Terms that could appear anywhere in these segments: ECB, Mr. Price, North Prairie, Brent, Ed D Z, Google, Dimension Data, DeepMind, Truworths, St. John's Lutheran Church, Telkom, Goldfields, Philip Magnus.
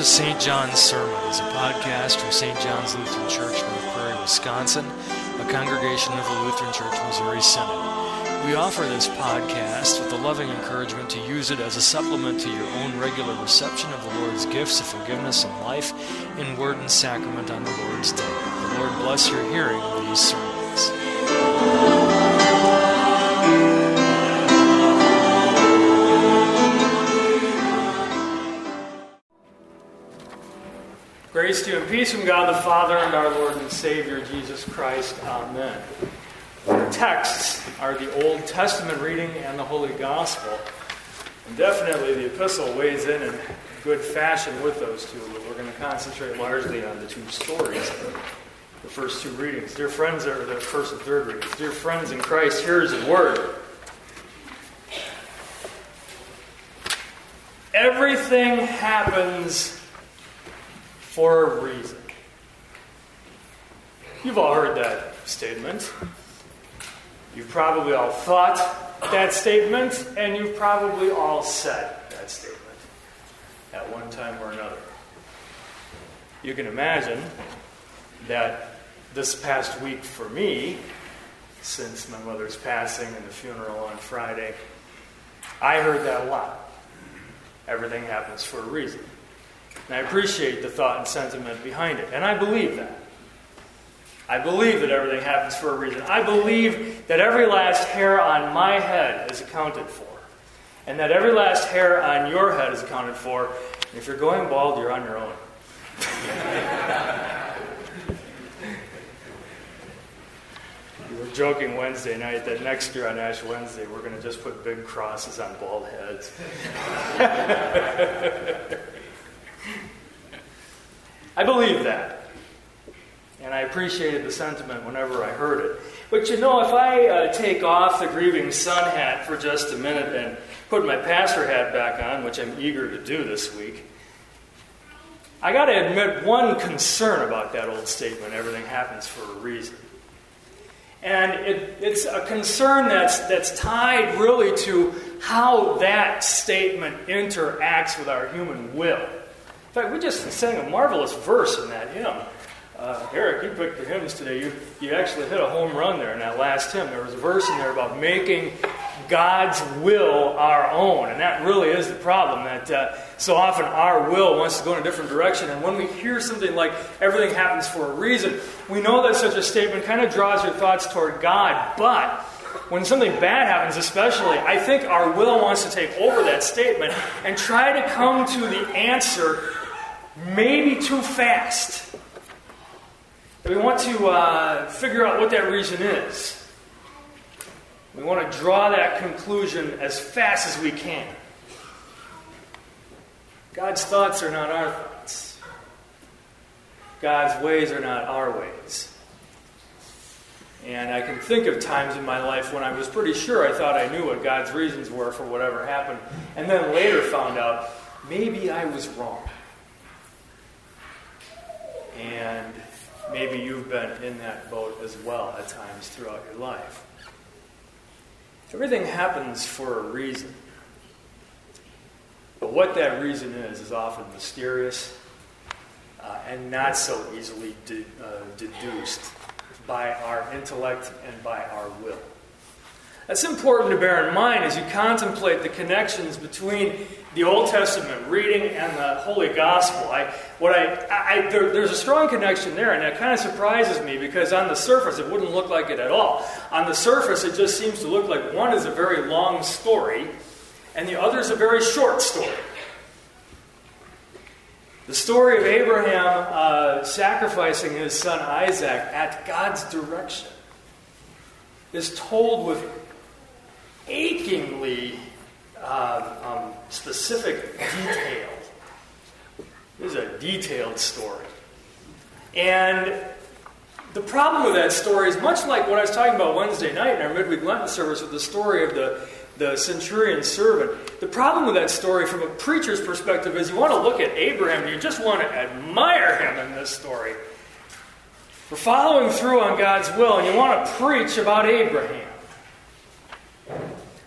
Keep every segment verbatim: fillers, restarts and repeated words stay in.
to Saint John's Sermons, a podcast from Saint John's Lutheran Church, North Prairie, Wisconsin, a congregation of the Lutheran Church Missouri Synod. We offer this podcast with the loving encouragement to use it as a supplement to your own regular reception of the Lord's gifts of forgiveness and life in word and sacrament on the Lord's Day. The Lord bless your hearing these sermons. Grace to you and peace from God the Father and our Lord and Savior, Jesus Christ. Amen. Our texts are the Old Testament reading and the Holy Gospel. And definitely the epistle weighs in in good fashion with those two, but we're going to concentrate largely on the two stories, the first two readings. Dear friends, or the first and third readings. Dear friends in Christ, here is the word. Everything happens for a reason. You've all heard that statement. You've probably all thought that statement, and you've probably all said that statement at one time or another. You can imagine that this past week for me, since my mother's passing and the funeral on Friday, I heard that a lot. Everything happens for a reason. And I appreciate the thought and sentiment behind it. And I believe that. I believe that everything happens for a reason. I believe that every last hair on my head is accounted for. And that every last hair on your head is accounted for. And if you're going bald, you're on your own. We were joking Wednesday night that next year on Ash Wednesday, we're going to just put big crosses on bald heads. I believe that, and I appreciated the sentiment whenever I heard it. But you know, if I uh, take off the grieving son hat for just a minute and put my pastor hat back on, which I'm eager to do this week, I got to admit one concern about that old statement, everything happens for a reason. And it, it's a concern that's, that's tied really to how that statement interacts with our human will. In fact, we just sang a marvelous verse in that hymn. Uh, Eric, you picked the hymns today. You you actually hit a home run there in that last hymn. There was a verse in there about making God's will our own. And that really is the problem, that uh, so often our will wants to go in a different direction. And when we hear something like, everything happens for a reason, we know that such a statement kind of draws your thoughts toward God. But when something bad happens especially, I think our will wants to take over that statement and try to come to the answer maybe too fast. We want to uh, figure out what that reason is. We want to draw that conclusion as fast as we can. God's thoughts are not our thoughts. God's ways are not our ways. And I can think of times in my life when I was pretty sure I thought I knew what God's reasons were for whatever happened, and then later found out maybe I was wrong. And maybe you've been in that boat as well at times throughout your life. Everything happens for a reason. But what that reason is is often mysterious uh, and not so easily de- uh, deduced by our intellect and by our will. That's important to bear in mind as you contemplate the connections between the Old Testament reading and the Holy Gospel. I, what I, I there, there's a strong connection there, and that kind of surprises me because on the surface it wouldn't look like it at all. On the surface it just seems to look like one is a very long story and the other is a very short story. The story of Abraham uh, sacrificing his son Isaac at God's direction is told with achingly uh, um, specific detail. This is a detailed story. And the problem with that story is much like what I was talking about Wednesday night in our midweek Lenten service with the story of the the centurion servant. The problem with that story from a preacher's perspective is you want to look at Abraham and you just want to admire him in this story for following through on God's will, and you want to preach about Abraham.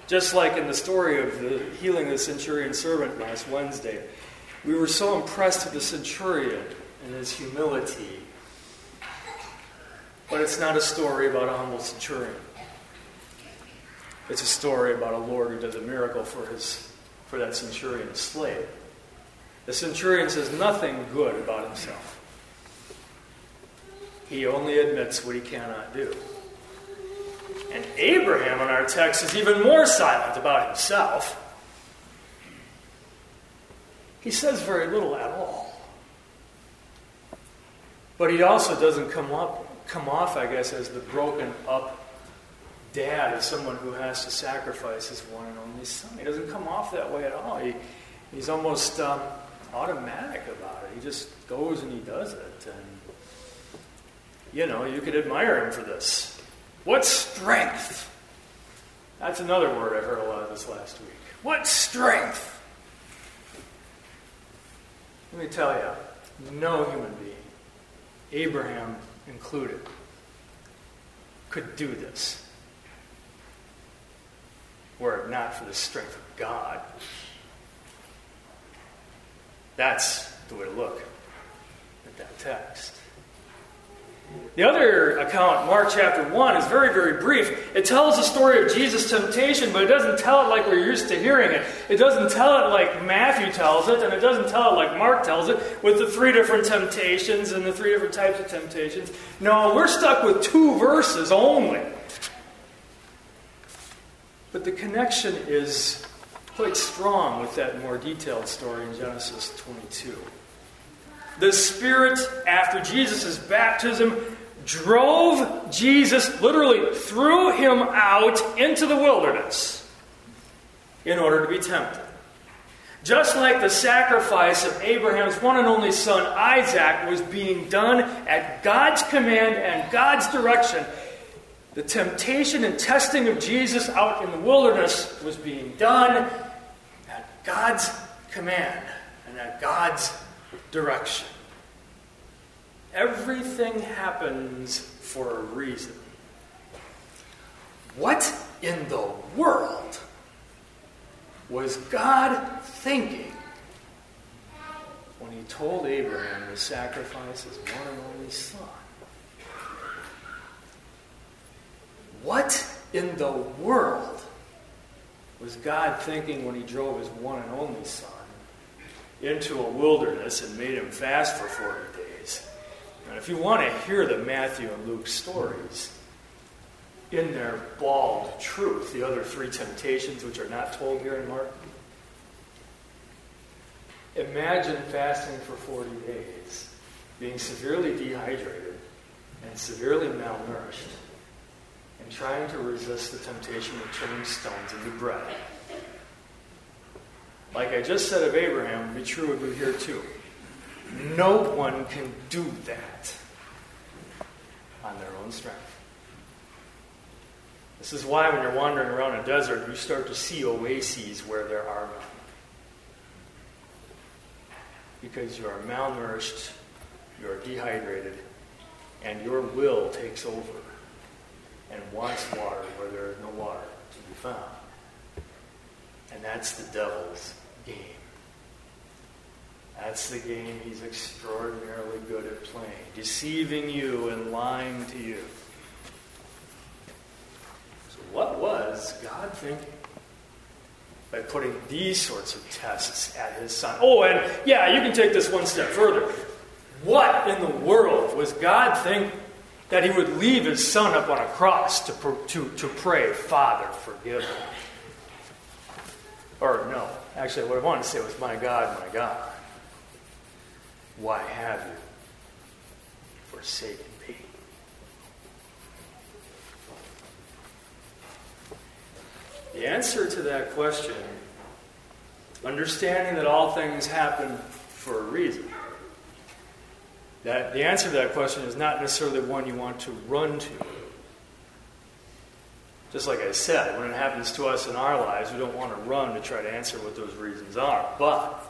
Just like in the story of the healing of the centurion servant last Wednesday. We were so impressed with the centurion and his humility. But it's not a story about a humble centurion. It's a story about a Lord who does a miracle for his for that centurion's slave. The centurion says nothing good about himself. He only admits what he cannot do. And Abraham in our text is even more silent about himself. He says very little at all. But he also doesn't come up, come off, I guess, as the broken up dad, as someone who has to sacrifice his one and only son. He doesn't come off that way at all. He, he's almost um, automatic about it. He just goes and he does it. And, you know, you could admire him for this. What strength? That's another word I heard a lot of this last week. What strength? Let me tell you, no human being, Abraham included, could do this were it not for the strength of God. That's the way to look at that text. The other account, Mark chapter one, is very, very brief. It tells the story of Jesus' temptation, but it doesn't tell it like we're used to hearing it. It doesn't tell it like Matthew tells it, and it doesn't tell it like Mark tells it, with the three different temptations and the three different types of temptations. No, we're stuck with two verses only. But the connection is quite strong with that more detailed story in Genesis twenty-two. The Spirit, after Jesus' baptism, drove Jesus, literally threw him out into the wilderness in order to be tempted. Just like the sacrifice of Abraham's one and only son, Isaac, was being done at God's command and God's direction, the temptation and testing of Jesus out in the wilderness was being done at God's command and at God's direction. Everything happens for a reason. What in the world was God thinking when he told Abraham to sacrifice his one and only son? What in the world was God thinking when he drove his one and only son into a wilderness and made him fast for forty days. And if you want to hear the Matthew and Luke stories, in their bald truth, the other three temptations, which are not told here in Mark, imagine fasting for forty days, being severely dehydrated and severely malnourished, and trying to resist the temptation of turning stones into bread. Like I just said of Abraham, it would be true of you here too. No one can do that on their own strength. This is why when you're wandering around a desert, you start to see oases where there are none. Because you are malnourished, you are dehydrated, and your will takes over and wants water where there is no water to be found. And that's the devil's game. That's the game he's extraordinarily good at playing. Deceiving you and lying to you. So what was God thinking by putting these sorts of tests at his son? Oh, and yeah, you can take this one step further. What in the world was God thinking that he would leave his son up on a cross to, to, to pray, Father, forgive him? Or no, actually what I wanted to say was, my God, my God, why have you forsaken me? The answer to that question, understanding that all things happen for a reason, that the answer to that question is not necessarily one you want to run to. Just like I said, when it happens to us in our lives, we don't want to run to try to answer what those reasons are. But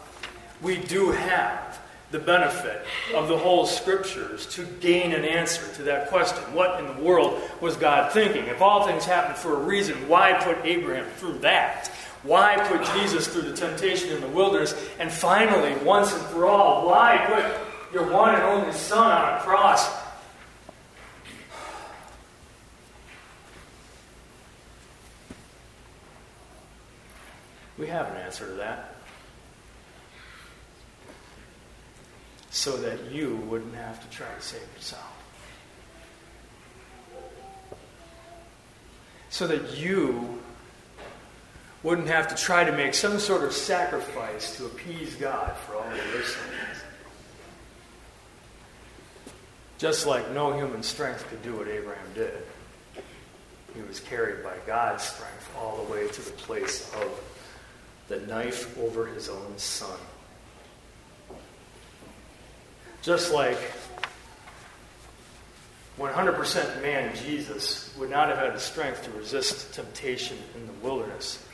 we do have the benefit of the whole Scriptures to gain an answer to that question. What in the world was God thinking? If all things happen for a reason, why put Abraham through that? Why put Jesus through the temptation in the wilderness? And finally, once and for all, why put your one and only Son on a cross? We have an answer to that. So that you wouldn't have to try to save yourself. So that you wouldn't have to try to make some sort of sacrifice to appease God for all of your sins. Just like no human strength could do what Abraham did. He was carried by God's strength all the way to the place of the knife over his own son. Just like one hundred percent man Jesus would not have had the strength to resist temptation in the wilderness,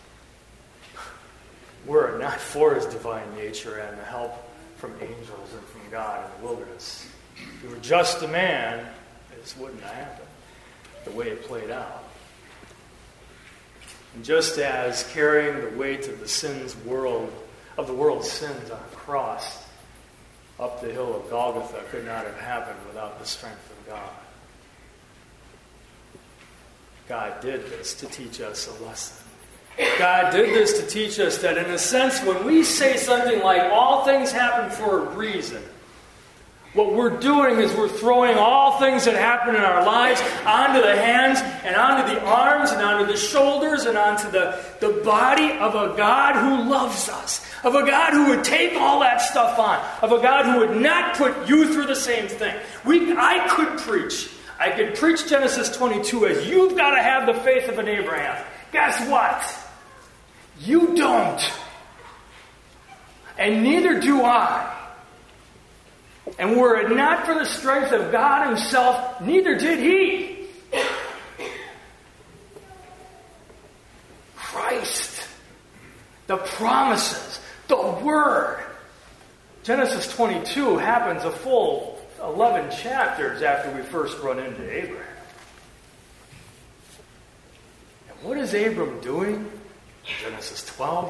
were it not for his divine nature and the help from angels and from God in the wilderness. If he were just a man, this wouldn't have happened the way it played out. And just as carrying the weight of the sins world of the world's sins on a cross up the hill of Golgotha could not have happened without the strength of God. God did this to teach us a lesson. God did this to teach us that, in a sense, when we say something like, all things happen for a reason, what we're doing is we're throwing all things that happen in our lives onto the hands and onto the arms and onto the shoulders and onto the, the body of a God who loves us, of a God who would take all that stuff on, of a God who would not put you through the same thing. We, I could preach. I could preach Genesis twenty-two as you've got to have the faith of an Abraham. Guess what? You don't. And neither do I. And were it not for the strength of God himself, neither did he. Christ, the promises, the Word. Genesis twenty-two happens a full eleven chapters after we first run into Abraham. And what is Abram doing in Genesis twelve?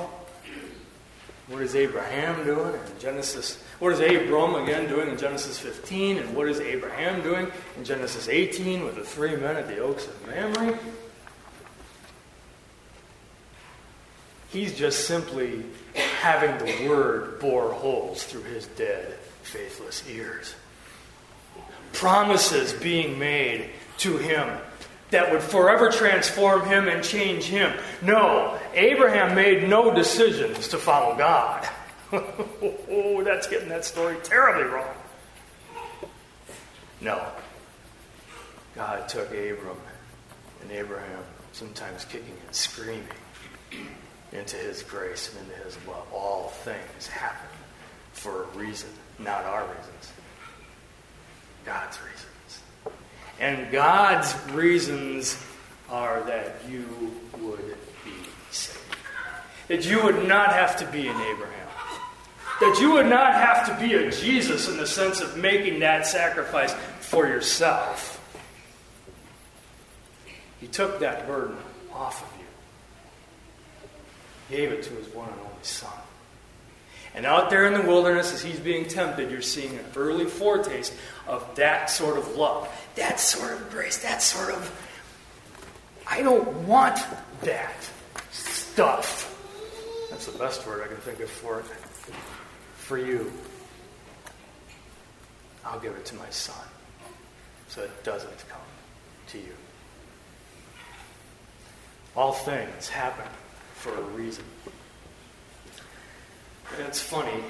What is Abraham doing in Genesis? What is Abram again doing in Genesis fifteen? And what is Abraham doing in Genesis eighteen with the three men at the Oaks of Mamre? He's just simply having the Word bore holes through his dead, faithless ears. Promises being made to him that would forever transform him and change him. No, Abraham made no decisions to follow God. Oh, that's getting that story terribly wrong. No. God took Abram and Abraham, sometimes kicking and screaming, into his grace and into his love. All things happen for a reason, not our reasons. God's reasons. And God's reasons are that you would be saved. That you would not have to be an Abraham. That you would not have to be a Jesus in the sense of making that sacrifice for yourself. He took that burden off of you. He gave it to his one and only Son. And out there in the wilderness, as he's being tempted, you're seeing an early foretaste of that sort of love, that sort of grace, that sort of, I don't want that stuff. That's the best word I can think of for it. For you. I'll give it to my Son, so it doesn't come to you. All things happen for a reason. And it's funny,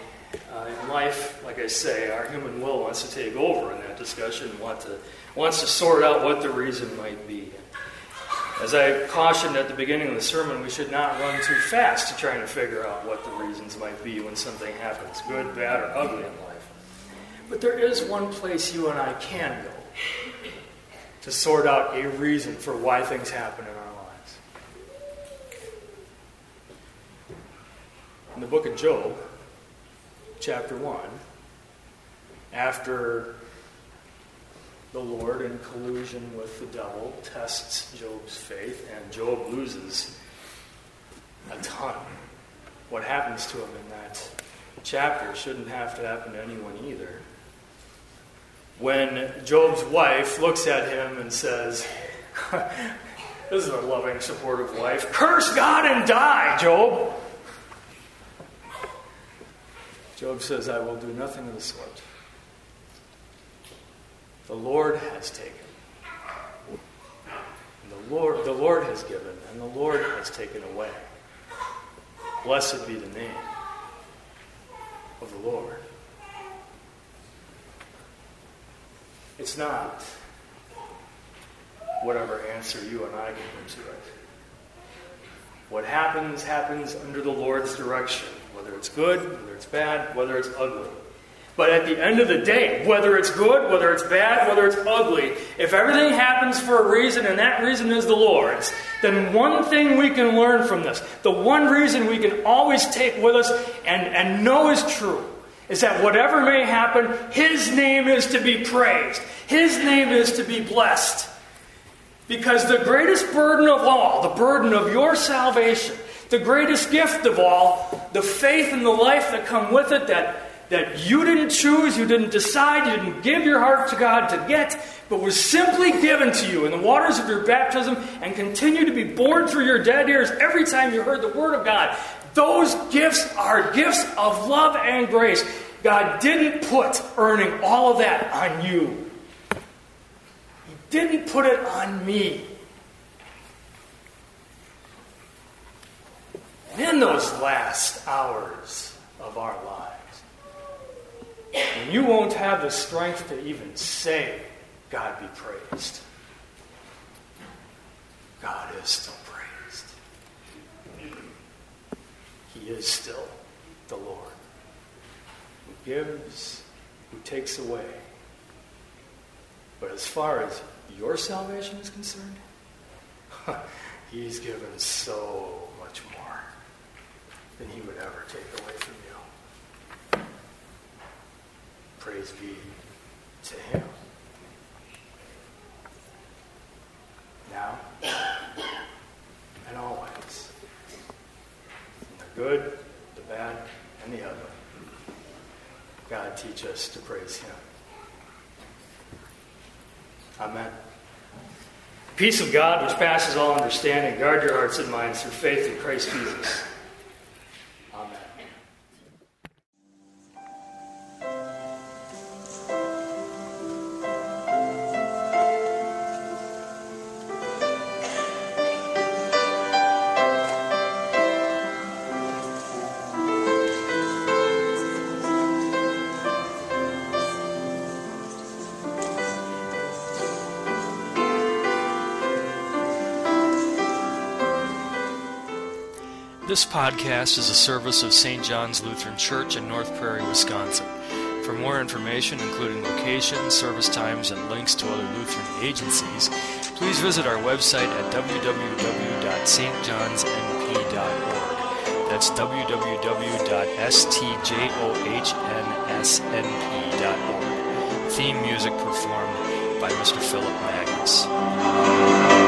uh, in life, like I say, our human will wants to take over in that discussion, want to, wants to sort out what the reason might be. As I cautioned at the beginning of the sermon, we should not run too fast to trying to figure out what the reasons might be when something happens, good, bad, or ugly in life. But there is one place you and I can go to sort out a reason for why things happen in our In the book of Job, chapter one, after the Lord, in collusion with the devil, tests Job's faith, and Job loses a ton. What happens to him in that chapter shouldn't have to happen to anyone either. When Job's wife looks at him and says, this is a loving, supportive wife, curse God and die, Job. Job says, I will do nothing of the sort. The Lord has taken. And the Lord, the Lord has given, and the Lord has taken away. Blessed be the name of the Lord. It's not whatever answer you and I give to it. What happens, happens under the Lord's direction. Whether it's good, whether it's bad, whether it's ugly. But at the end of the day, whether it's good, whether it's bad, whether it's ugly, if everything happens for a reason and that reason is the Lord's, then one thing we can learn from this, the one reason we can always take with us and, and know is true, is that whatever may happen, His name is to be praised. His name is to be blessed. Because the greatest burden of all, the burden of your salvation, the greatest gift of all, the faith and the life that come with it, that, that you didn't choose, you didn't decide, you didn't give your heart to God to get, but was simply given to you in the waters of your baptism and continue to be born through your dead ears every time you heard the word of God. Those gifts are gifts of love and grace. God didn't put earning all of that on you. He didn't put it on me. And in those last hours of our lives, when you won't have the strength to even say, God be praised, God is still praised. He is still the Lord who gives, who takes away. But as far as your salvation is concerned, He's given so much more than He would ever take away from you. Praise be to Him. Now and always. The good, the bad, and the ugly. God, teach us to praise Him. Amen. The peace of God, which passes all understanding, guard your hearts and minds through faith in Christ Jesus. This podcast is a service of Saint John's Lutheran Church in North Prairie, Wisconsin. For more information, including location, service times, and links to other Lutheran agencies, please visit our website at w w w dot s t johns n p dot org. That's w w w dot s t johns n p dot org. Theme music performed by Mister Philip Magnus.